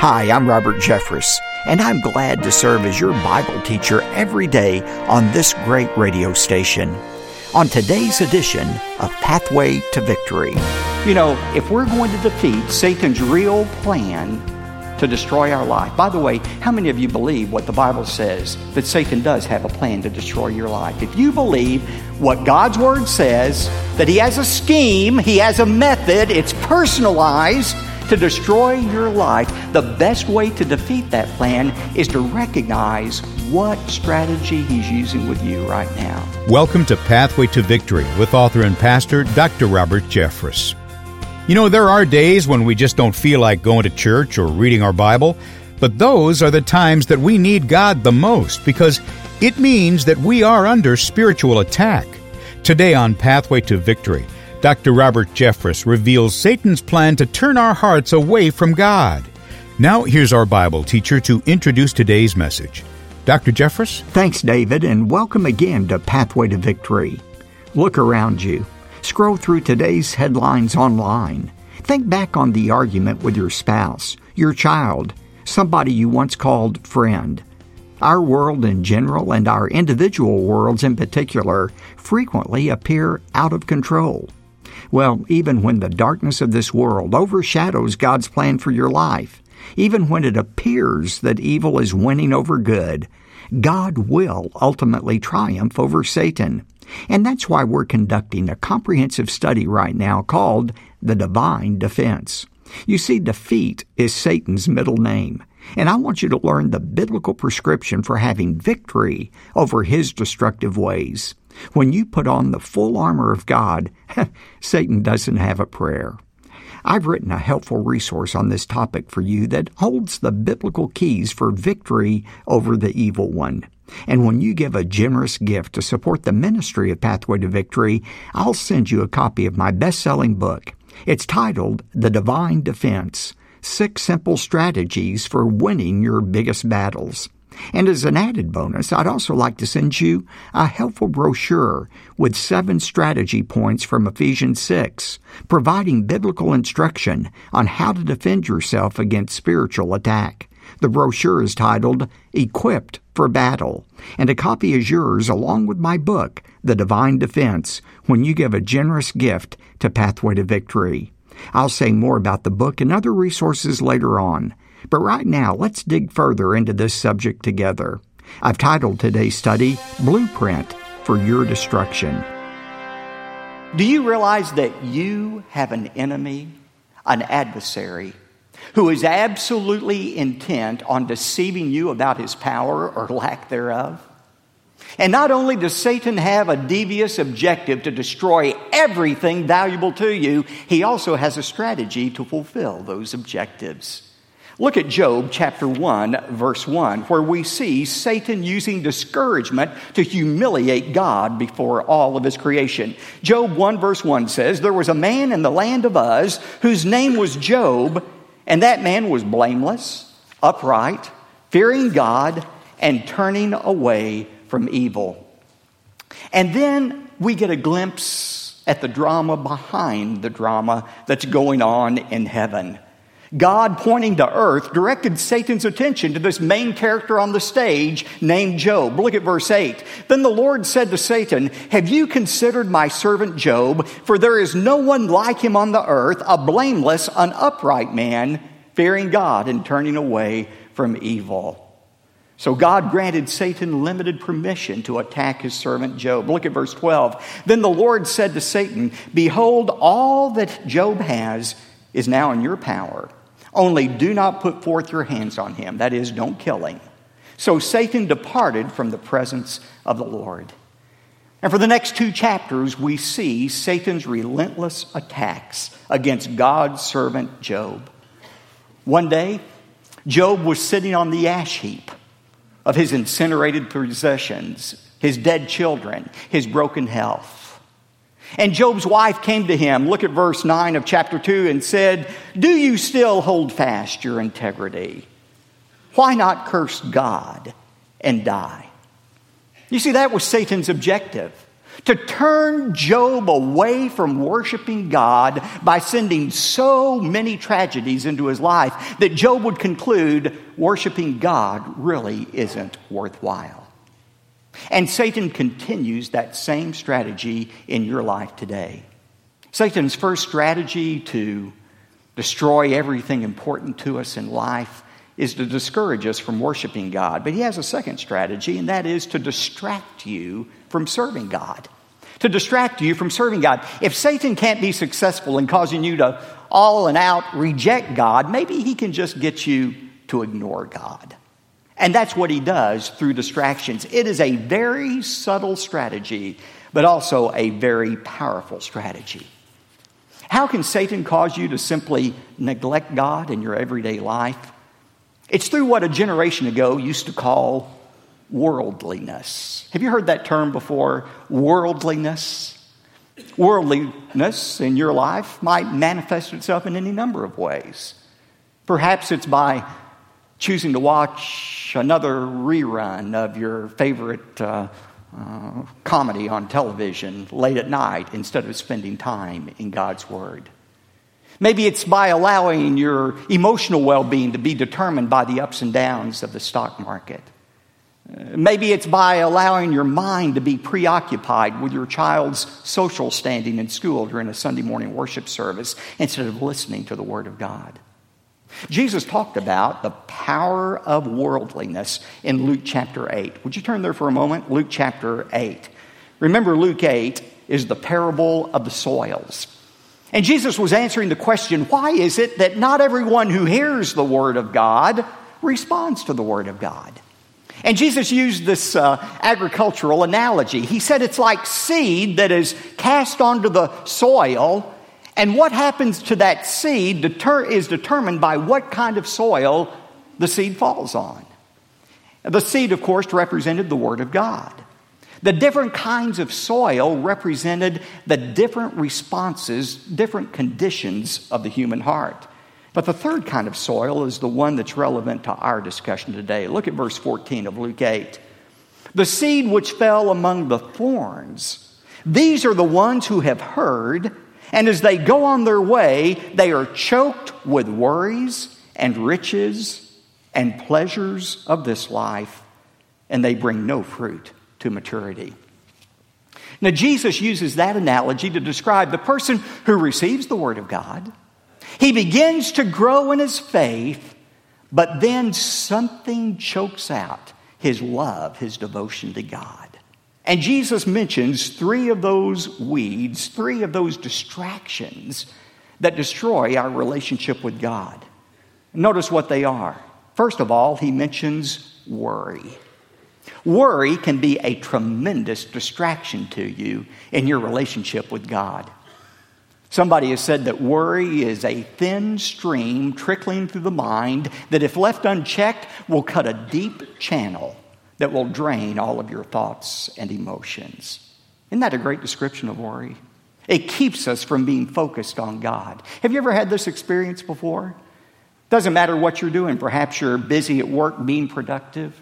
Hi, I'm Robert Jeffress, and I'm glad to serve as your Bible teacher every day on this great radio station. On today's edition of Pathway to Victory. You know, if we're going to defeat Satan's real plan to destroy our life. By the way, how many of you believe what the Bible says, that Satan does have a plan to destroy your life? If you believe what God's Word says, that he has a scheme, he has a method, it's personalized to destroy your life, the best way to defeat that plan is to recognize what strategy he's using with you right now. Welcome to Pathway to Victory with author and pastor Dr. Robert Jeffress. You know, there are days when we just don't feel like going to church or reading our Bible, but those are the times that we need God the most because it means that we are under spiritual attack. Today on Pathway to Victory, Dr. Robert Jeffress reveals Satan's plan to turn our hearts away from God. Now, here's our Bible teacher to introduce today's message. Dr. Jeffress? Thanks, David, and welcome again to Pathway to Victory. Look around you. Scroll through today's headlines online. Think back on the argument with your spouse, your child, somebody you once called friend. Our world in general and our individual worlds in particular frequently appear out of control. Well, even when the darkness of this world overshadows God's plan for your life, even when it appears that evil is winning over good, God will ultimately triumph over Satan. And that's why we're conducting a comprehensive study right now called The Divine Defense. You see, defeat is Satan's middle name, and I want you to learn the biblical prescription for having victory over his destructive ways. When you put on the full armor of God, Satan doesn't have a prayer. I've written a helpful resource on this topic for you that holds the biblical keys for victory over the evil one. And when you give a generous gift to support the ministry of Pathway to Victory, I'll send you a copy of my best-selling book. It's titled The Divine Defense, 6 Simple Strategies for Winning Your Biggest Battles. And as an added bonus, I'd also like to send you a helpful brochure with 7 strategy points from Ephesians 6, providing biblical instruction on how to defend yourself against spiritual attack. The brochure is titled Equipped for Battle, and a copy is yours along with my book, The Divine Defense, when you give a generous gift to Pathway to Victory. I'll say more about the book and other resources later on. But right now, let's dig further into this subject together. I've titled today's study, Blueprint for Your Destruction. Do you realize that you have an enemy, an adversary, who is absolutely intent on deceiving you about his power or lack thereof? And not only does Satan have a devious objective to destroy everything valuable to you, he also has a strategy to fulfill those objectives. Look at Job chapter 1, verse 1, where we see Satan using discouragement to humiliate God before all of his creation. Job 1, verse 1 says, "There was a man in the land of Uz whose name was Job, and that man was blameless, upright, fearing God, and turning away from evil." And then we get a glimpse at the drama behind the drama that's going on in heaven. God, pointing to earth, directed Satan's attention to this main character on the stage named Job. Look at verse 8. "Then the Lord said to Satan, 'Have you considered my servant Job? For there is no one like him on the earth, a blameless, an upright man, fearing God and turning away from evil.'" So God granted Satan limited permission to attack his servant Job. Look at verse 12. "Then the Lord said to Satan, 'Behold, all that Job has is now in your power. Only do not put forth your hands on him.'" That is, don't kill him. So Satan departed from the presence of the Lord. And for the next 2 chapters, we see Satan's relentless attacks against God's servant Job. One day, Job was sitting on the ash heap of his incinerated possessions, his dead children, his broken health. And Job's wife came to him, look at verse 9 of chapter 2, and said, "Do you still hold fast your integrity? Why not curse God and die?" You see, that was Satan's objective, to turn Job away from worshiping God by sending so many tragedies into his life that Job would conclude worshiping God really isn't worthwhile. And Satan continues that same strategy in your life today. Satan's first strategy to destroy everything important to us in life is to discourage us from worshiping God. But he has a second strategy, and that is to distract you from serving God. To distract you from serving God. If Satan can't be successful in causing you to all and out reject God, maybe he can just get you to ignore God. And that's what he does through distractions. It is a very subtle strategy, but also a very powerful strategy. How can Satan cause you to simply neglect God in your everyday life? It's through what a generation ago used to call worldliness. Have you heard that term before? Worldliness. Worldliness in your life might manifest itself in any number of ways. Perhaps it's by choosing to watch another rerun of your favorite comedy on television late at night instead of spending time in God's Word. Maybe it's by allowing your emotional well-being to be determined by the ups and downs of the stock market. Maybe it's by allowing your mind to be preoccupied with your child's social standing in school during a Sunday morning worship service instead of listening to the Word of God. Jesus talked about the power of worldliness in Luke chapter 8. Would you turn there for a moment? Luke chapter 8. Remember, Luke 8 is the parable of the soils. And Jesus was answering the question, why is it that not everyone who hears the Word of God responds to the Word of God? And Jesus used this agricultural analogy. He said it's like seed that is cast onto the soil, and what happens to that seed is determined by what kind of soil the seed falls on. The seed, of course, represented the Word of God. The different kinds of soil represented the different responses, different conditions of the human heart. But the third kind of soil is the one that's relevant to our discussion today. Look at verse 14 of Luke 8. The seed which fell among the thorns, these are the ones who have heard, and as they go on their way, they are choked with worries and riches and pleasures of this life, and they bring no fruit to maturity. Now, Jesus uses that analogy to describe the person who receives the Word of God. He begins to grow in his faith, but then something chokes out his love, his devotion to God. And Jesus mentions three of those weeds, three of those distractions that destroy our relationship with God. Notice what they are. First of all, he mentions worry. Worry can be a tremendous distraction to you in your relationship with God. Somebody has said that worry is a thin stream trickling through the mind that, if left unchecked, will cut a deep channel that will drain all of your thoughts and emotions. Isn't that a great description of worry? It keeps us from being focused on God. Have you ever had this experience before? Doesn't matter what you're doing. Perhaps you're busy at work being productive.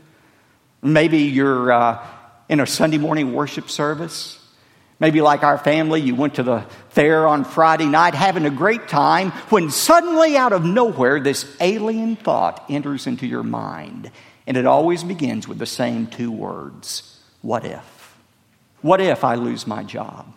Maybe you're in a Sunday morning worship service. Maybe like our family, you went to the fair on Friday night having a great time when suddenly out of nowhere this alien thought enters into your mind. And it always begins with the same two words. What if? What if I lose my job?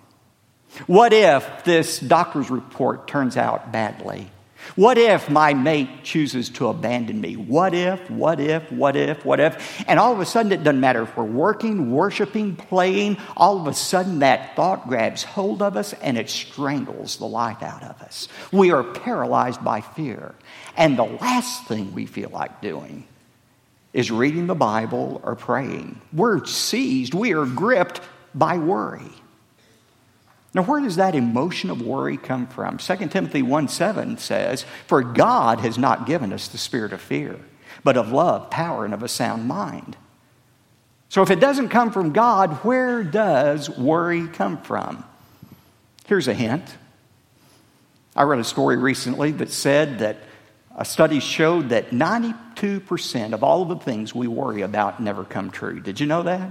What if this doctor's report turns out badly? What if my mate chooses to abandon me? What if, what if, what if, what if? And all of a sudden, it doesn't matter if we're working, worshiping, playing. All of a sudden, that thought grabs hold of us and it strangles the life out of us. We are paralyzed by fear. And the last thing we feel like doing is reading the Bible or praying. We're seized, we are gripped by worry. Now, where does that emotion of worry come from? 2 Timothy 1:7 says, "For God has not given us the spirit of fear, but of love, power, and of a sound mind." So if it doesn't come from God, where does worry come from? Here's a hint. I read a story recently that said that a study showed that 92% of all of the things we worry about never come true. Did you know that?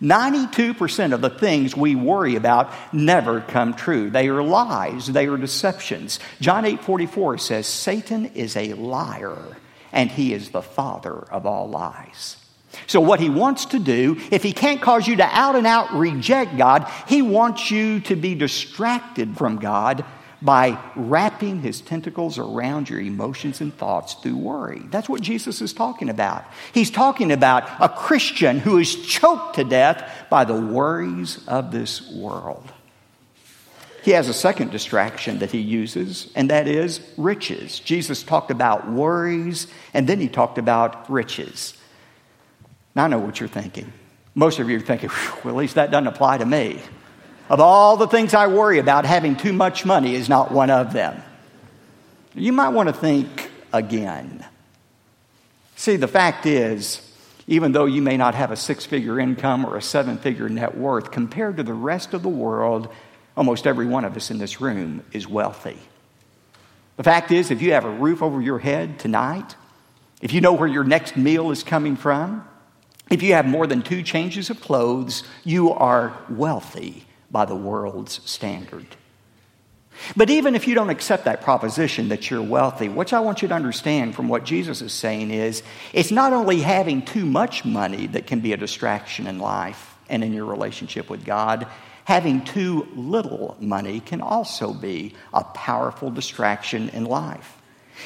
92% of the things we worry about never come true. They are lies. They are deceptions. John 8:44 says, Satan is a liar, and he is the father of all lies. So what he wants to do, if he can't cause you to out and out reject God, he wants you to be distracted from God by wrapping his tentacles around your emotions and thoughts through worry. That's what Jesus is talking about. He's talking about a Christian who is choked to death by the worries of this world. He has a second distraction that he uses, and that is riches. Jesus talked about worries, and then he talked about riches. Now, I know what you're thinking. Most of you are thinking, well, at least that doesn't apply to me. Of all the things I worry about, having too much money is not one of them. You might want to think again. See, the fact is, even though you may not have a six-figure income or a seven-figure net worth, compared to the rest of the world, almost every one of us in this room is wealthy. The fact is, if you have a roof over your head tonight, if you know where your next meal is coming from, if you have more than two changes of clothes, you are wealthy by the world's standard. But even if you don't accept that proposition that you're wealthy, what I want you to understand from what Jesus is saying is, it's not only having too much money that can be a distraction in life and in your relationship with God. Having too little money can also be a powerful distraction in life.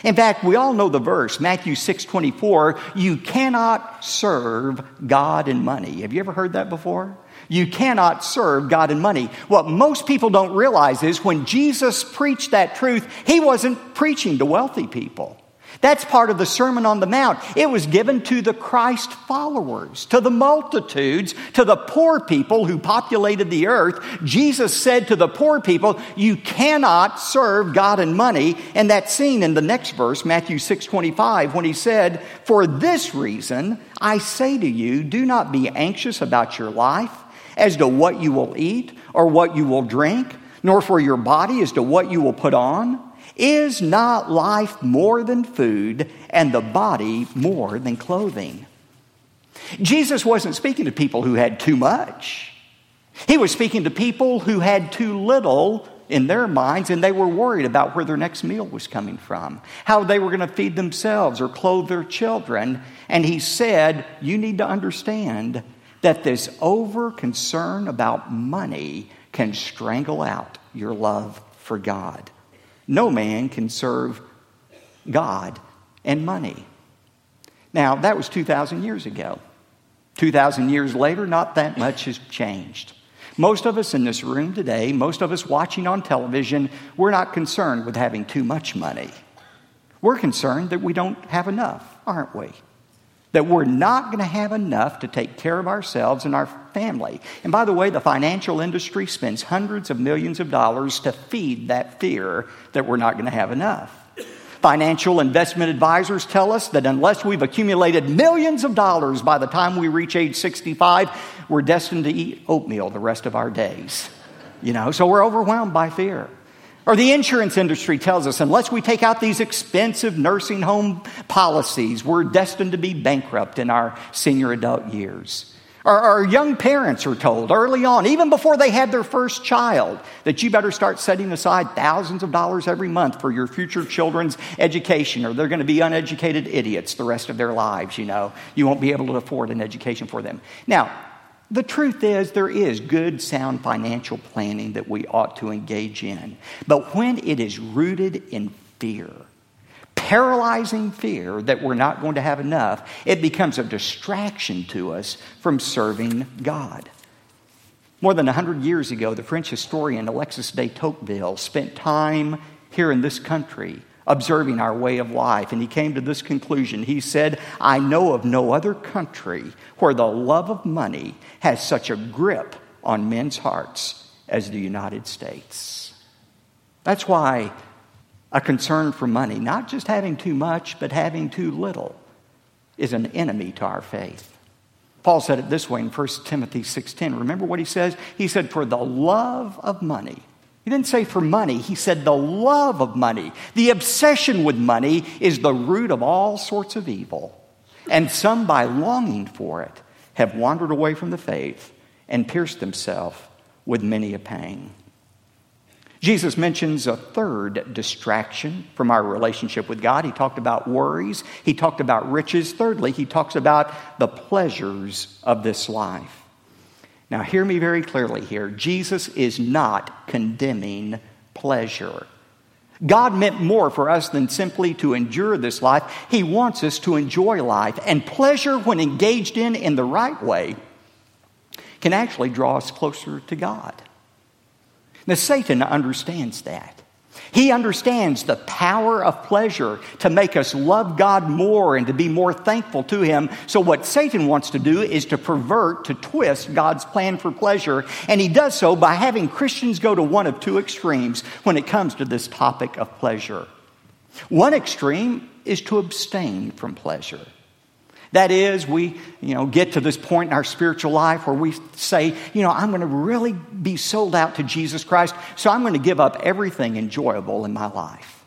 In fact, we all know the verse, Matthew 6:24, you cannot serve God and money. Have you ever heard that before? You cannot serve God and money. What most people don't realize is when Jesus preached that truth, he wasn't preaching to wealthy people. That's part of the Sermon on the Mount. It was given to the Christ followers, to the multitudes, to the poor people who populated the earth. Jesus said to the poor people, you cannot serve God and money. And that's seen in the next verse, Matthew 6:25, when he said, for this reason, I say to you, do not be anxious about your life, as to what you will eat or what you will drink, nor for your body as to what you will put on. Is not life more than food, and the body more than clothing? Jesus wasn't speaking to people who had too much. He was speaking to people who had too little in their minds, and they were worried about where their next meal was coming from, how they were going to feed themselves or clothe their children. And he said, you need to understand that this over-concern about money can strangle out your love for God. No man can serve God and money. Now, that was 2,000 years ago. 2,000 years later, not that much has changed. Most of us in this room today, most of us watching on television, we're not concerned with having too much money. We're concerned that we don't have enough, aren't we? That we're not going to have enough to take care of ourselves and our family. And by the way, the financial industry spends hundreds of millions of dollars to feed that fear that we're not going to have enough. Financial investment advisors tell us that unless we've accumulated millions of dollars by the time we reach age 65, we're destined to eat oatmeal the rest of our days. So we're overwhelmed by fear. Or the insurance industry tells us, unless we take out these expensive nursing home policies, we're destined to be bankrupt in our senior adult years. Or our young parents are told early on, even before they had their first child, that you better start setting aside thousands of dollars every month for your future children's education, or they're going to be uneducated idiots the rest of their lives. You won't be able to afford an education for them. Now, the truth is, there is good, sound financial planning that we ought to engage in. But when it is rooted in fear, paralyzing fear that we're not going to have enough, it becomes a distraction to us from serving God. More than 100 years ago, the French historian Alexis de Tocqueville spent time here in this country observing our way of life, and he came to this conclusion. He said, I know of no other country where the love of money has such a grip on men's hearts as the United States. That's why a concern for money, not just having too much, but having too little, is an enemy to our faith. Paul said it this way in 1 Timothy 6:10. Remember what he says? He said, for the love of money. He didn't say for money. He said the love of money, the obsession with money, is the root of all sorts of evil. And some, by longing for it, have wandered away from the faith and pierced himself with many a pang. Jesus mentions a third distraction from our relationship with God. He talked about worries. He talked about riches. Thirdly, he talks about the pleasures of this life. Now, hear me very clearly here. Jesus is not condemning pleasure. God meant more for us than simply to endure this life. He wants us to enjoy life. And pleasure, when engaged in the right way, can actually draw us closer to God. Now, Satan understands that. He understands the power of pleasure to make us love God more and to be more thankful to Him. So what Satan wants to do is to pervert, to twist God's plan for pleasure. And he does so by having Christians go to one of two extremes when it comes to this topic of pleasure. One extreme is to abstain from pleasure. That is, we get to this point in our spiritual life where we say, I'm going to really be sold out to Jesus Christ, so I'm going to give up everything enjoyable in my life.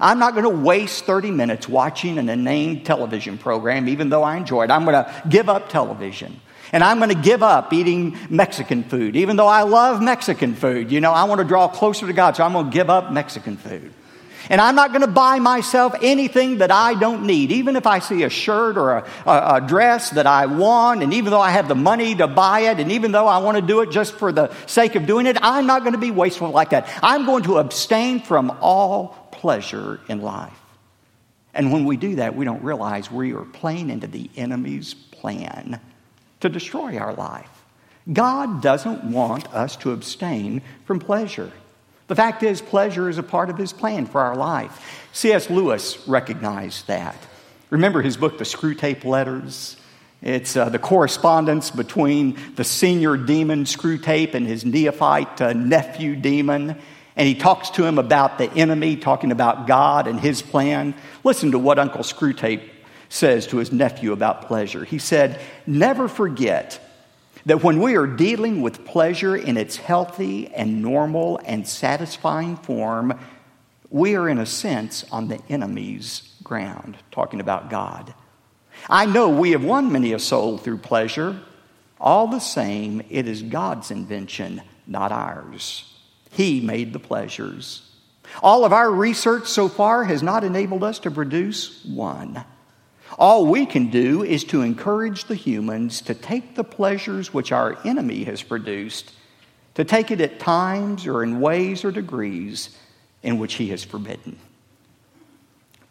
I'm not going to waste 30 minutes watching an inane television program, even though I enjoy it. I'm going to give up television. And I'm going to give up eating Mexican food, even though I love Mexican food. I want to draw closer to God, so I'm going to give up Mexican food. And I'm not going to buy myself anything that I don't need. Even if I see a shirt or a dress that I want, and even though I have the money to buy it, and even though I want to do it just for the sake of doing it, I'm not going to be wasteful like that. I'm going to abstain from all pleasure in life. And when we do that, we don't realize we are playing into the enemy's plan to destroy our life. God doesn't want us to abstain from pleasure. The fact is, pleasure is a part of His plan for our life. C.S. Lewis recognized that. Remember his book, The Screwtape Letters? It's the correspondence between the senior demon Screwtape and his neophyte nephew demon. And he talks to him about the enemy, talking about God and His plan. Listen to what Uncle Screwtape says to his nephew about pleasure. He said, "Never forget that when we are dealing with pleasure in its healthy and normal and satisfying form, we are in a sense on the enemy's ground," talking about God. "I know we have won many a soul through pleasure. All the same, it is God's invention, not ours. He made the pleasures. All of our research so far has not enabled us to produce one. All we can do is to encourage the humans to take the pleasures which our enemy has produced, to take it at times or in ways or degrees in which he has forbidden."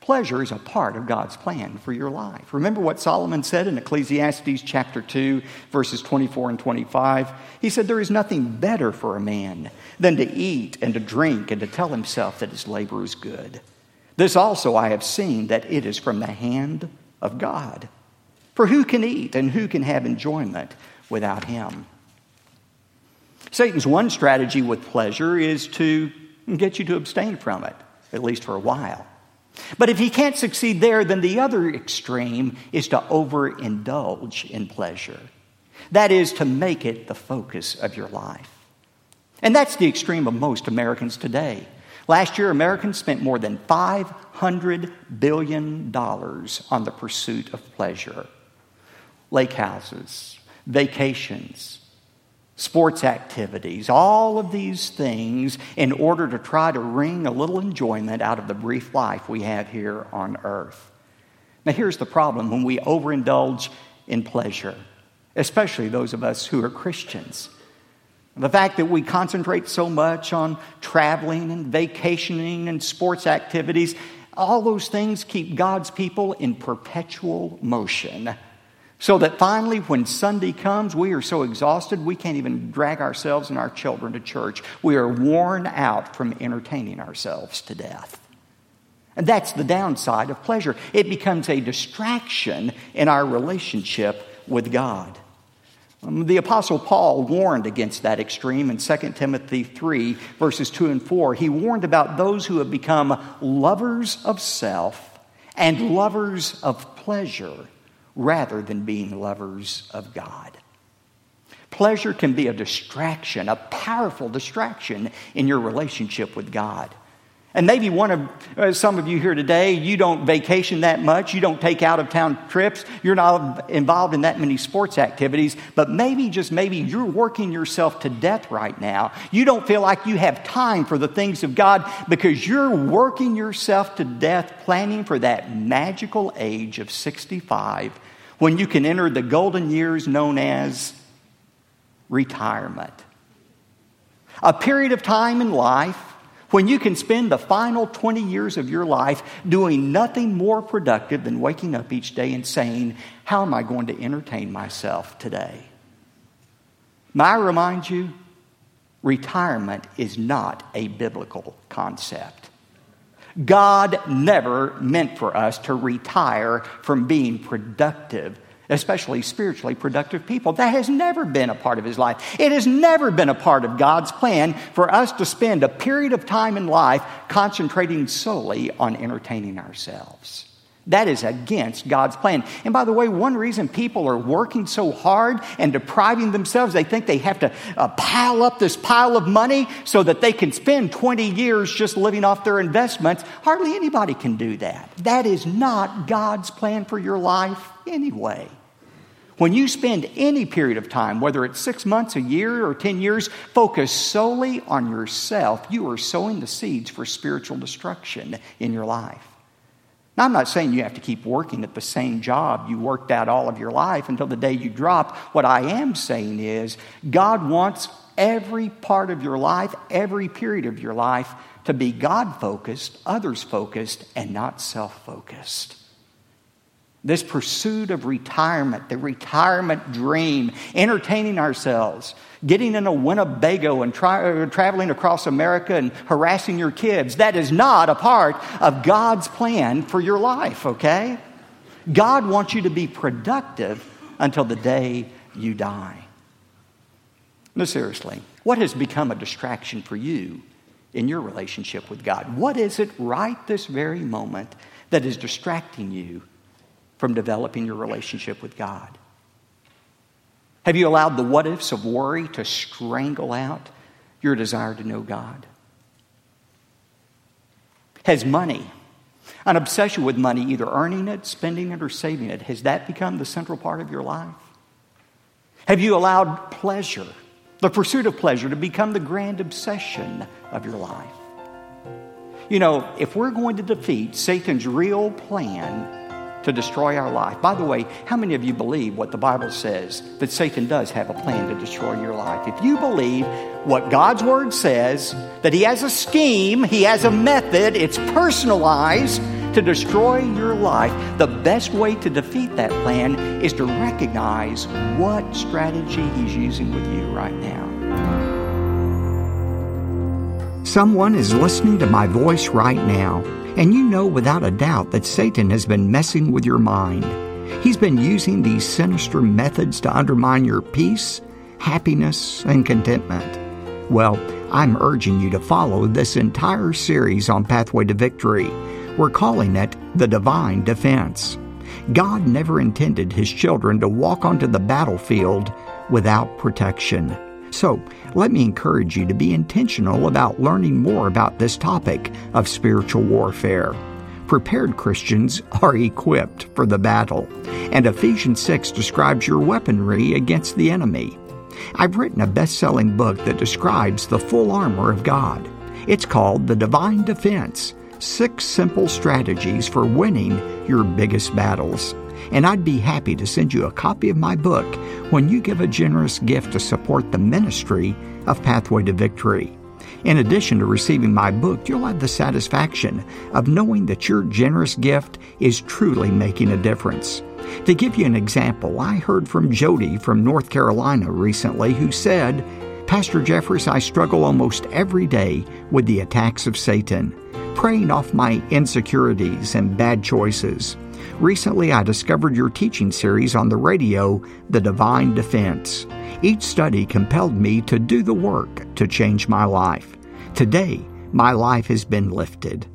Pleasure is a part of God's plan for your life. Remember what Solomon said in Ecclesiastes chapter 2, verses 24 and 25. He said, "There is nothing better for a man than to eat and to drink and to tell himself that his labor is good. This also I have seen, that it is from the hand of God. For who can eat and who can have enjoyment without Him?" Satan's one strategy with pleasure is to get you to abstain from it, at least for a while. But if he can't succeed there, then the other extreme is to overindulge in pleasure. That is, to make it the focus of your life. And that's the extreme of most Americans today. Last year, Americans spent more than $500 billion on the pursuit of pleasure. Lake houses, vacations, sports activities, all of these things in order to try to wring a little enjoyment out of the brief life we have here on earth. Now, here's the problem when we overindulge in pleasure, especially those of us who are Christians. The fact that we concentrate so much on traveling and vacationing and sports activities, all those things keep God's people in perpetual motion. So that finally, when Sunday comes, we are so exhausted we can't even drag ourselves and our children to church. We are worn out from entertaining ourselves to death. And that's the downside of pleasure. It becomes a distraction in our relationship with God. The Apostle Paul warned against that extreme in 2 Timothy 3, verses 2 and 4. He warned about those who have become lovers of self and lovers of pleasure rather than being lovers of God. Pleasure can be a distraction, a powerful distraction in your relationship with God. And maybe some of you here today, you don't vacation that much. You don't take out-of-town trips. You're not involved in that many sports activities. But maybe, just maybe, you're working yourself to death right now. You don't feel like you have time for the things of God because you're working yourself to death planning for that magical age of 65 when you can enter the golden years known as retirement. A period of time in life when you can spend the final 20 years of your life doing nothing more productive than waking up each day and saying, how am I going to entertain myself today? May I remind you, retirement is not a biblical concept. God never meant for us to retire from being productive, especially spiritually productive people. That has never been a part of his life. It has never been a part of God's plan for us to spend a period of time in life concentrating solely on entertaining ourselves. That is against God's plan. And by the way, one reason people are working so hard and depriving themselves, they think they have to pile up this pile of money so that they can spend 20 years just living off their investments. Hardly anybody can do that. That is not God's plan for your life anyway. When you spend any period of time, whether it's 6 months, a year, or 10 years, focused solely on yourself, you are sowing the seeds for spiritual destruction in your life. Now, I'm not saying you have to keep working at the same job you worked at all of your life until the day you drop. What I am saying is God wants every part of your life, every period of your life, to be God-focused, others-focused, and not self-focused. This pursuit of retirement, the retirement dream, entertaining ourselves, getting in a Winnebago and traveling across America and harassing your kids, that is not a part of God's plan for your life, okay? God wants you to be productive until the day you die. No, seriously, what has become a distraction for you in your relationship with God? What is it right this very moment that is distracting you from developing your relationship with God? Have you allowed the what-ifs of worry to strangle out your desire to know God? Has money, an obsession with money, either earning it, spending it, or saving it, has that become the central part of your life? Have you allowed pleasure, the pursuit of pleasure, to become the grand obsession of your life? You know, if we're going to defeat Satan's real plan to destroy our life. By the way, how many of you believe what the Bible says, that Satan does have a plan to destroy your life? If you believe what God's Word says, that he has a scheme, he has a method, it's personalized to destroy your life, the best way to defeat that plan is to recognize what strategy he's using with you right now. Someone is listening to my voice right now. And you know without a doubt that Satan has been messing with your mind. He's been using these sinister methods to undermine your peace, happiness, and contentment. Well, I'm urging you to follow this entire series on Pathway to Victory. We're calling it The Divine Defense. God never intended his children to walk onto the battlefield without protection. So, let me encourage you to be intentional about learning more about this topic of spiritual warfare. Prepared Christians are equipped for the battle, and Ephesians 6 describes your weaponry against the enemy. I've written a best-selling book that describes the full armor of God. It's called The Divine Defense, 6 Simple Strategies for Winning Your Biggest Battles. And I'd be happy to send you a copy of my book when you give a generous gift to support the ministry of Pathway to Victory. In addition to receiving my book, you'll have the satisfaction of knowing that your generous gift is truly making a difference. To give you an example, I heard from Jody from North Carolina recently who said, "Pastor Jeffress, I struggle almost every day with the attacks of Satan, preying off my insecurities and bad choices. Recently, I discovered your teaching series on the radio, The Divine Defense. Each study compelled me to do the work to change my life. Today, my life has been lifted."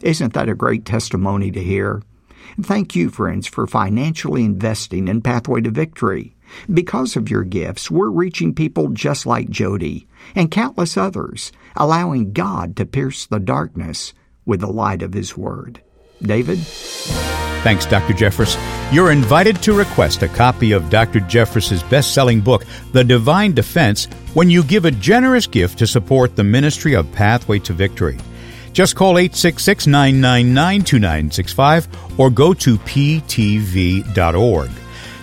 Isn't that a great testimony to hear? Thank you, friends, for financially investing in Pathway to Victory. Because of your gifts, we're reaching people just like Jody and countless others, allowing God to pierce the darkness with the light of His Word. David? Thanks, Dr. Jeffress. You're invited to request a copy of Dr. Jeffress's best-selling book, The Divine Defense, when you give a generous gift to support the ministry of Pathway to Victory. Just call 866-999-2965 or go to ptv.org.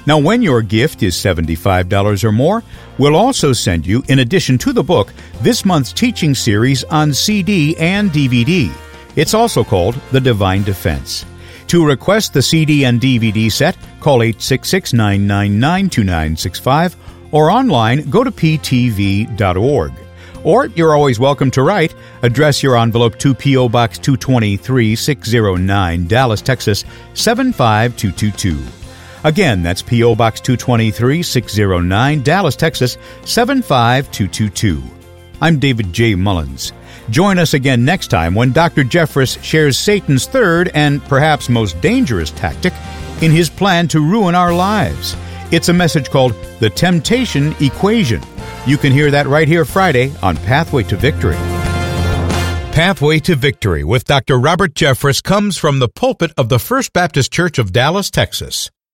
Now, when your gift is $75 or more, we'll also send you, in addition to the book, this month's teaching series on CD and DVD. It's also called The Divine Defense. To request the CD and DVD set, call 866-999-2965 or online go to ptv.org. Or you're always welcome to write. Address your envelope to P.O. Box 223, 609, Dallas, Texas, 75222. Again, that's P.O. Box 223, 609, Dallas, Texas, 75222. I'm David J. Mullins. Join us again next time when Dr. Jeffress shares Satan's third and perhaps most dangerous tactic in his plan to ruin our lives. It's a message called The Temptation Equation. You can hear that right here Friday on Pathway to Victory. Pathway to Victory with Dr. Robert Jeffress comes from the pulpit of the First Baptist Church of Dallas, Texas.